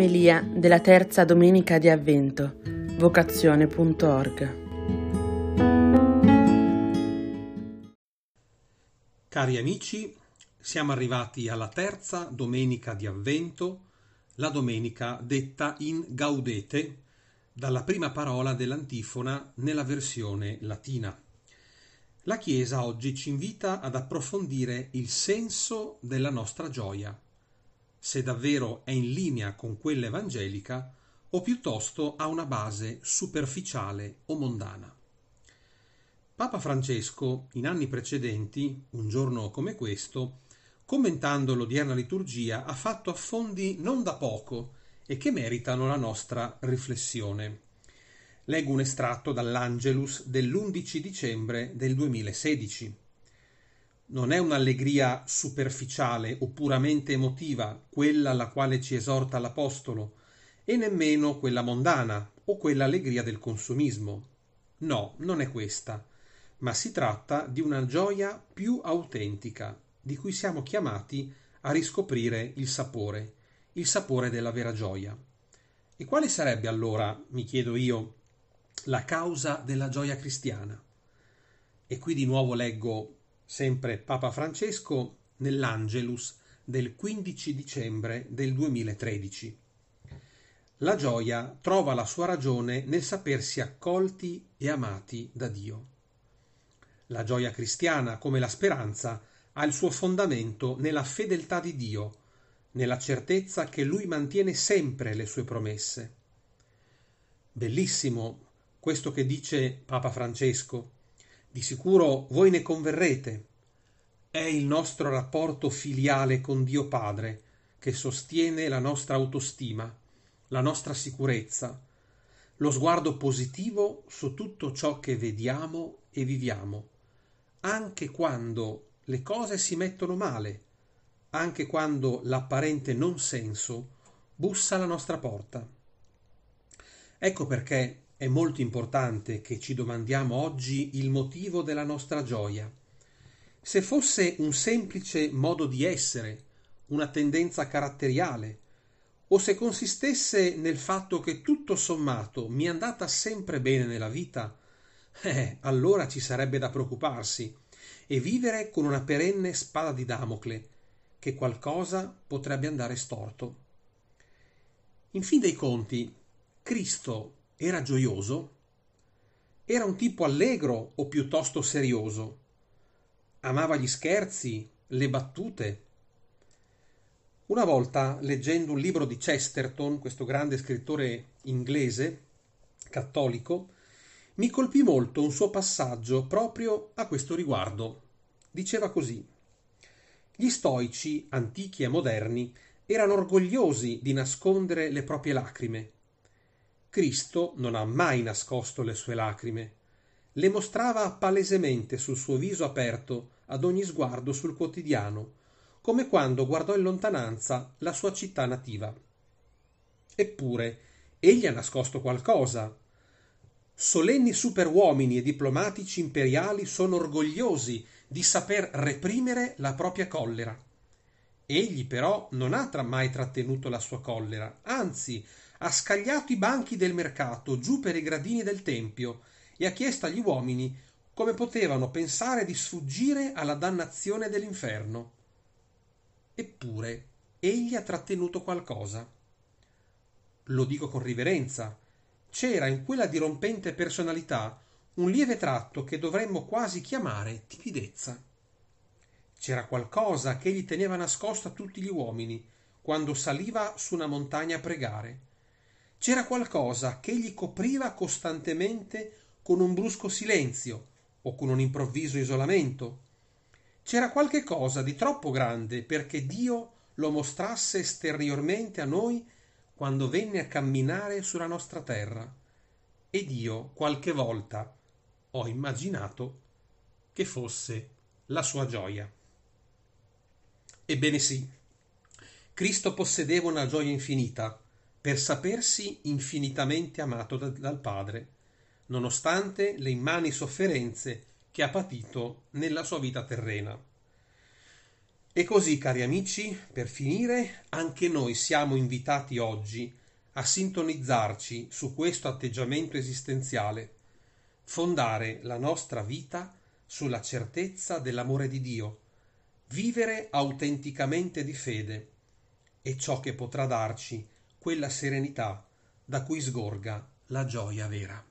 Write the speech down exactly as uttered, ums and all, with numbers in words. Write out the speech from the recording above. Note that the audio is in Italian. Omelia della terza domenica di Avvento, vocazione punto org. Cari amici, siamo arrivati alla terza domenica di Avvento, la domenica detta in Gaudete, dalla prima parola dell'antifona nella versione latina. La Chiesa oggi ci invita ad approfondire il senso della nostra gioia, se davvero è in linea con quella evangelica o piuttosto ha una base superficiale o mondana. Papa Francesco, in anni precedenti, un giorno come questo, commentando l'odierna liturgia, ha fatto affondi non da poco e che meritano la nostra riflessione. Leggo un estratto dall'Angelus dell'undici dicembre del duemilasedici. Non è un'allegria superficiale o puramente emotiva quella alla quale ci esorta l'Apostolo, e nemmeno quella mondana o quella allegria del consumismo. No, non è questa, ma si tratta di una gioia più autentica, di cui siamo chiamati a riscoprire il sapore, il sapore della vera gioia. E quale sarebbe allora, mi chiedo io, la causa della gioia cristiana? E qui di nuovo leggo sempre Papa Francesco nell'Angelus del quindici dicembre del duemilatredici. La gioia trova la sua ragione nel sapersi accolti e amati da Dio. La gioia cristiana, come la speranza, ha il suo fondamento nella fedeltà di Dio, nella certezza che Lui mantiene sempre le sue promesse. Bellissimo questo che dice Papa Francesco. Di sicuro voi ne converrete. È il nostro rapporto filiale con Dio Padre che sostiene la nostra autostima, la nostra sicurezza, lo sguardo positivo su tutto ciò che vediamo e viviamo, anche quando le cose si mettono male, anche quando l'apparente non senso bussa alla nostra porta. Ecco perché è molto importante che ci domandiamo oggi il motivo della nostra gioia. Se fosse un semplice modo di essere, una tendenza caratteriale, o se consistesse nel fatto che tutto sommato mi è andata sempre bene nella vita, eh, allora ci sarebbe da preoccuparsi e vivere con una perenne spada di Damocle, che qualcosa potrebbe andare storto. In fin dei conti, Cristo era gioioso? Era un tipo allegro o piuttosto serioso? Amava gli scherzi, le battute? Una volta, leggendo un libro di Chesterton, questo grande scrittore inglese, cattolico, mi colpì molto un suo passaggio proprio a questo riguardo. Diceva così: gli stoici, antichi e moderni, erano orgogliosi di nascondere le proprie lacrime. Cristo non ha mai nascosto le sue lacrime, le mostrava palesemente sul suo viso aperto ad ogni sguardo sul quotidiano, come quando guardò in lontananza la sua città nativa. Eppure, egli ha nascosto qualcosa. Solenni superuomini e diplomatici imperiali sono orgogliosi di saper reprimere la propria collera. Egli però non ha mai trattenuto la sua collera, anzi, ha scagliato i banchi del mercato giù per i gradini del tempio e ha chiesto agli uomini come potevano pensare di sfuggire alla dannazione dell'inferno. Eppure egli ha trattenuto qualcosa. Lo dico con riverenza: c'era in quella dirompente personalità un lieve tratto che dovremmo quasi chiamare timidezza. C'era qualcosa che egli teneva nascosto a tutti gli uomini quando saliva su una montagna a pregare. C'era qualcosa che egli copriva costantemente con un brusco silenzio o con un improvviso isolamento. C'era qualche cosa di troppo grande perché Dio lo mostrasse esteriormente a noi quando venne a camminare sulla nostra terra. Ed io qualche volta ho immaginato che fosse la sua gioia. Ebbene sì, Cristo possedeva una gioia infinita, per sapersi infinitamente amato da, dal Padre, nonostante le immani sofferenze che ha patito nella sua vita terrena. E così, cari amici, per finire, anche noi siamo invitati oggi a sintonizzarci su questo atteggiamento esistenziale, fondare la nostra vita sulla certezza dell'amore di Dio, vivere autenticamente di fede, è ciò che potrà darci quella serenità da cui sgorga la gioia vera.